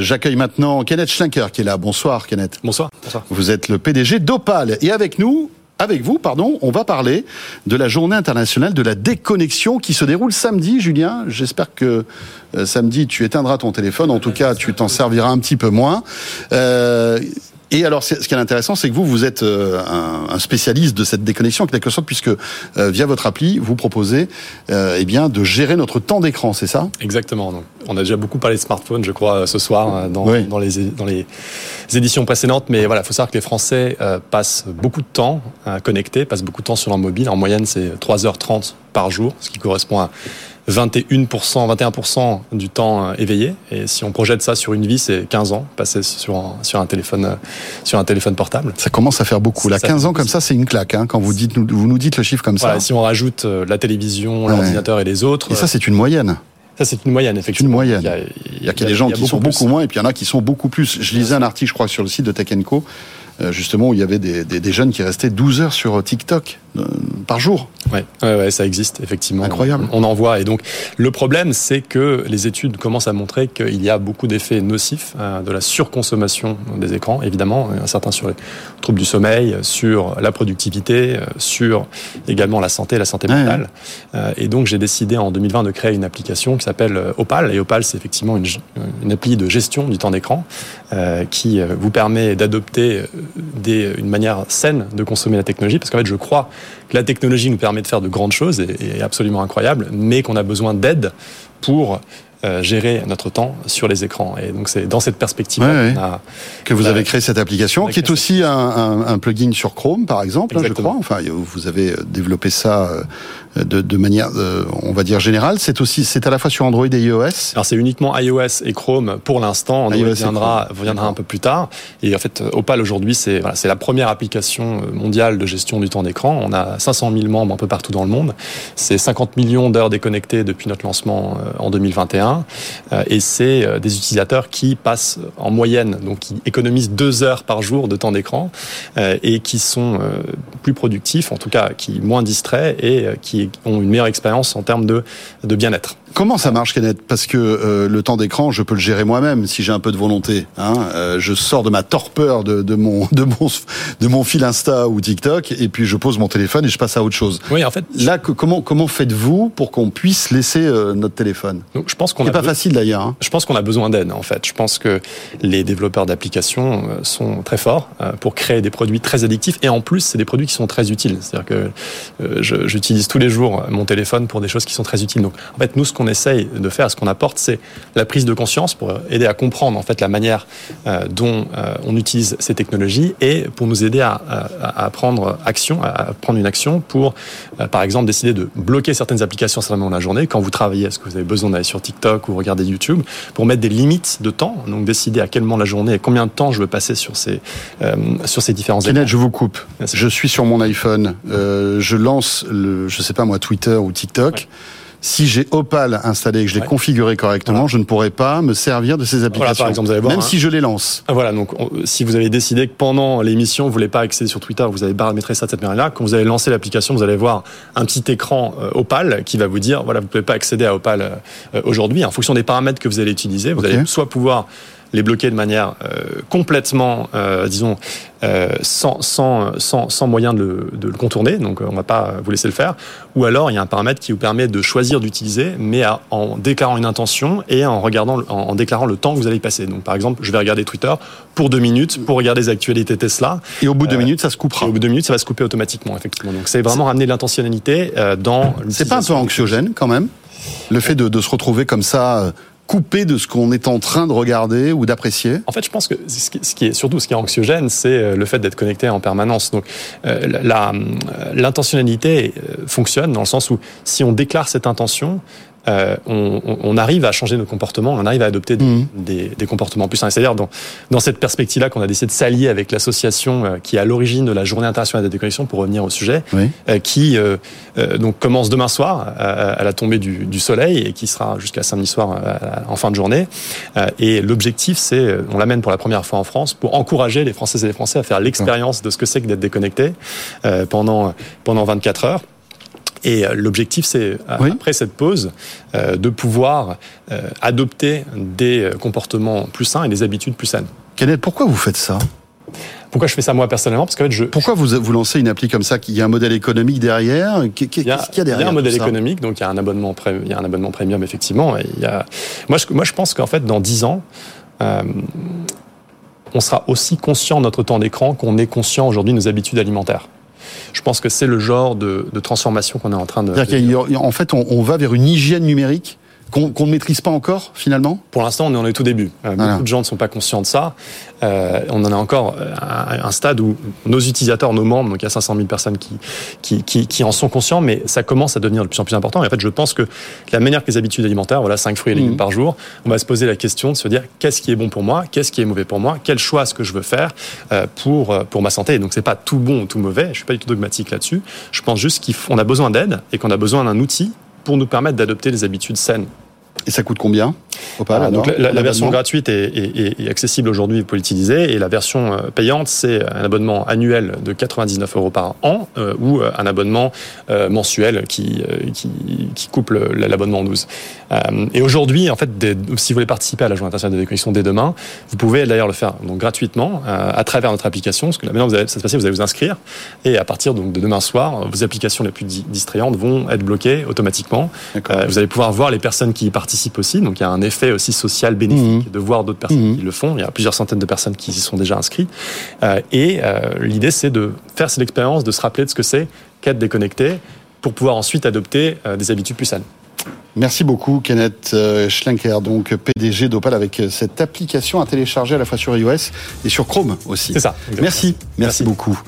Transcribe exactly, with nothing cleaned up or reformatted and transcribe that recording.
Euh, j'accueille maintenant Kenneth Schlenker qui est là. Bonsoir Kenneth. Bonsoir. Bonsoir. Vous êtes le P D G d'Opal et avec nous, avec vous, pardon, on va parler de la journée internationale de la déconnexion qui se déroule samedi. Julien, j'espère que euh, samedi tu éteindras ton téléphone. En tout cas, tu t'en serviras un petit peu moins. Euh, Et alors, ce qui est intéressant, c'est que vous, vous êtes un spécialiste de cette déconnexion, en quelque sorte, puisque euh, via votre appli, vous proposez euh, eh bien, de gérer notre temps d'écran, c'est ça ? Exactement. Donc, on a déjà beaucoup parlé de smartphones, je crois, ce soir, dans, oui. dans, les, dans les éditions précédentes. Mais voilà, il faut savoir que les Français euh, passent beaucoup de temps euh, connectés, passent beaucoup de temps sur leur mobile. En moyenne, c'est trois heures trente par jour, ce qui correspond à vingt et un pour cent, vingt et un pour cent du temps éveillé. Et si on projette ça sur une vie, c'est quinze ans passés sur un, sur un téléphone, sur un téléphone portable. Ça commence à faire beaucoup. Là, quinze ans comme ça, c'est une claque, hein, quand vous dites, vous nous dites le chiffre comme ça. Voilà, si on rajoute la télévision, ouais. l'ordinateur et les autres. Et ça, c'est une moyenne. Ça, c'est une moyenne, effectivement. Une moyenne. Il y a, il y a, il y a des gens y a qui sont beaucoup moins, et puis il y en a qui sont beaucoup plus. Je lisais un article, je crois, sur le site de Tech and Co, justement, où il y avait des, des, des jeunes qui restaient douze heures sur TikTok euh, par jour. Ouais, ouais, ouais, ça existe, effectivement. Incroyable. On, on en voit. Et donc, le problème, c'est que les études commencent à montrer qu'il y a beaucoup d'effets nocifs euh, de la surconsommation des écrans, évidemment, euh, certains sur les troubles du sommeil, sur la productivité, euh, sur également la santé, la santé mentale. Ouais, ouais. Euh, et donc, j'ai décidé en deux mille vingt de créer une application qui s'appelle Opal. Et Opal, c'est effectivement une, une appli de gestion du temps d'écran euh, qui vous permet d'adopter Des, une manière saine de consommer la technologie, parce qu'en fait je crois que la technologie nous permet de faire de grandes choses et, et absolument incroyables, mais qu'on a besoin d'aide pour euh, gérer notre temps sur les écrans. Et donc c'est dans cette perspective ouais, qu'on a, que vous bah, avez créé cette application, qui est aussi un, un, un plugin sur Chrome par exemple, hein, je crois. Enfin, vous avez développé ça de, de manière, euh, on va dire générale. C'est aussi, c'est à la fois sur Android et iOS. Alors c'est uniquement iOS et Chrome pour l'instant. Android viendra, viendra un peu plus tard. Et en fait, Opal aujourd'hui, c'est voilà, c'est la première application mondiale de gestion du temps d'écran. On a cinq cent mille membres un peu partout dans le monde. C'est cinquante millions d'heures déconnectées depuis notre lancement en deux mille vingt et un. Et c'est des utilisateurs qui passent en moyenne, donc qui économisent deux heures par jour de temps d'écran et qui sont plus productifs, en tout cas qui moins distraits et qui ont une meilleure expérience en termes de, de bien-être. Comment ça marche, Kenneth ? Parce que euh, le temps d'écran, je peux le gérer moi-même si j'ai un peu de volonté. Hein. Euh, je sors de ma torpeur de, de, mon, de, mon, de mon fil Insta ou TikTok et puis je pose mon téléphone et je passe à autre chose. Oui, en fait. Là, que, comment, comment faites-vous pour qu'on puisse laisser euh, notre téléphone ? Donc, je pense qu'on C'est a pas be- facile d'ailleurs. Hein. Je pense qu'on a besoin d'aide, en fait. Je pense que les développeurs d'applications sont très forts pour créer des produits très addictifs et en plus, c'est des produits qui sont très utiles. C'est-à-dire que euh, je, j'utilise tous les jours mon téléphone pour des choses qui sont très utiles. Donc, en fait, nous, ce qu'on essaye de faire, ce qu'on apporte, c'est la prise de conscience pour aider à comprendre en fait la manière euh, dont euh, on utilise ces technologies et pour nous aider à, à, à prendre action, à prendre une action pour, euh, par exemple, décider de bloquer certaines applications à certains moments de la journée. Quand vous travaillez, est-ce que vous avez besoin d'aller sur TikTok ou regarder YouTube, pour mettre des limites de temps, donc décider à quel moment de la journée et combien de temps je veux passer sur ces euh, sur ces différents éléments. Kenneth, je vous coupe. Merci. Je suis sur mon iPhone, euh, je lance le, je sais pas moi, Twitter ou TikTok. Ouais. Si j'ai Opal installé et que je l'ai ouais. configuré correctement, voilà. je ne pourrais pas me servir de ces applications. Voilà, par exemple, vous allez voir, même hein. si je les lance. Voilà, donc on, si vous avez décidé que pendant l'émission, vous ne voulez pas accéder sur Twitter, vous avez paramétré ça de cette manière-là, quand vous allez lancer l'application, vous allez voir un petit écran euh, Opal qui va vous dire, voilà, vous ne pouvez pas accéder à Opal euh, aujourd'hui. En fonction des paramètres que vous allez utiliser, vous okay. allez soit pouvoir les bloquer de manière euh, complètement, euh, disons, euh, sans, sans, sans, sans moyen de le, de le contourner, donc on ne va pas vous laisser le faire, ou alors il y a un paramètre qui vous permet de choisir d'utiliser, mais à, en déclarant une intention et en, regardant, en, en déclarant le temps que vous allez y passer. Donc par exemple, je vais regarder Twitter pour deux minutes, pour regarder les actualités Tesla. Et au bout de deux euh, minutes, ça se coupera. Et au bout de deux minutes, ça va se couper automatiquement, effectivement. Donc c'est vraiment c'est... ramener l'intentionnalité euh, dans... C'est pas un peu anxiogène, quand même, le fait de, de se retrouver comme ça coupé de ce qu'on est en train de regarder ou d'apprécier ? En fait, je pense que ce qui est surtout ce qui est anxiogène, c'est le fait d'être connecté en permanence. Donc, euh, la, l'intentionnalité fonctionne dans le sens où si on déclare cette intention, Euh, on, on arrive à changer nos comportements, on arrive à adopter des, mmh. des, des comportements plus sains. Et c'est-à-dire dans, dans cette perspective-là qu'on a décidé de s'allier avec l'association qui est à l'origine de la Journée internationale de la déconnexion, pour revenir au sujet, oui. euh, qui euh, euh, donc commence demain soir euh, à la tombée du, du soleil et qui sera jusqu'à samedi soir euh, en fin de journée. Euh, et l'objectif, c'est, on l'amène pour la première fois en France pour encourager les Françaises et les Français à faire l'expérience de ce que c'est que d'être déconnecté euh, pendant pendant vingt-quatre heures. Et l'objectif, c'est, oui. après cette pause, euh, de pouvoir euh, adopter des comportements plus sains et des habitudes plus saines. Kenneth, pourquoi vous faites ça ? Pourquoi je fais ça moi personnellement ? Parce qu'en fait, je... Pourquoi vous, vous lancez une appli comme ça ? Il y a un modèle économique derrière ? Qu'est, qu'est, il y a, Qu'est-ce qu'il y a derrière ? Il y a un modèle économique, donc il y a un abonnement, pré... il y a un abonnement premium, effectivement. Et il y a... moi, je, moi, je pense qu'en fait, dans dix ans, euh, on sera aussi conscient de notre temps d'écran qu'on est conscient aujourd'hui de nos habitudes alimentaires. Je pense que c'est le genre de, de transformation qu'on est en train de... de... En fait, on, on va vers une hygiène numérique qu'on, qu'on ne maîtrise pas encore, finalement ? Pour l'instant, on en est au tout début. Euh, voilà. Beaucoup de gens ne sont pas conscients de ça. Euh, on en est encore à un stade où nos utilisateurs, nos membres, donc il y a cinq cent mille personnes qui, qui, qui, qui en sont conscients, mais ça commence à devenir de plus en plus important. Et en fait, je pense que la manière que les habitudes alimentaires, voilà, cinq fruits et légumes mmh. par jour, on va se poser la question de se dire qu'est-ce qui est bon pour moi, qu'est-ce qui est mauvais pour moi, quel choix est-ce que je veux faire pour, pour ma santé. Et donc, c'est pas tout bon ou tout mauvais, je suis pas du tout dogmatique là-dessus. Je pense juste qu'on a besoin d'aide et qu'on a besoin d'un outil pour nous permettre d'adopter des habitudes saines. Et ça coûte combien ? Opal, ah, donc la, la, la version gratuite est, est, est accessible aujourd'hui, vous pouvez l'utiliser, et la version payante, c'est un abonnement annuel de quatre-vingt-dix-neuf euros par an, euh, ou un abonnement euh, mensuel qui, qui, qui coupe le, l'abonnement en douze. Euh, et aujourd'hui, en fait, des, si vous voulez participer à la Journée internationale de déconnexion dès demain, vous pouvez d'ailleurs le faire donc, gratuitement euh, à travers notre application, parce que là, maintenant, vous allez, ça se passe, vous allez vous inscrire, et à partir donc, de demain soir, vos applications les plus distrayantes vont être bloquées automatiquement. Euh, vous allez pouvoir voir les personnes qui y participent aussi, donc il y a un effet aussi social bénéfique mmh. de voir d'autres personnes mmh. qui le font. Il y a plusieurs centaines de personnes qui y sont déjà inscrites euh, et euh, l'idée c'est de faire cette expérience, de se rappeler de ce que c'est qu'être déconnecté pour pouvoir ensuite adopter euh, des habitudes plus saines. Merci beaucoup Kenneth Schlenker, donc P D G d'Opal, avec cette application à télécharger à la fois sur iOS et sur Chrome aussi. C'est ça. Exactement. Merci. Merci, merci beaucoup.